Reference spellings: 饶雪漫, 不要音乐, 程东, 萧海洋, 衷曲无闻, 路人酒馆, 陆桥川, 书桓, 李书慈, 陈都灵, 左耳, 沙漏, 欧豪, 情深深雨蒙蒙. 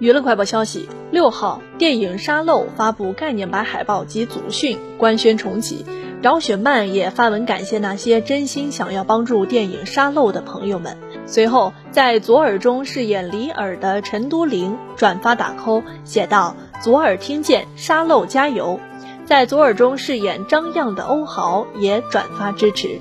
娱乐快报消息，6号，电影《沙漏》发布概念版海报及组训，官宣重启。饶雪漫也发文感谢那些真心想要帮助电影《沙漏》的朋友们。随后，在《左耳》中饰演李耳的陈都灵转发打 call， 写道：“左耳听见，沙漏加油。”在《左耳》中饰演张漾的欧豪也转发支持。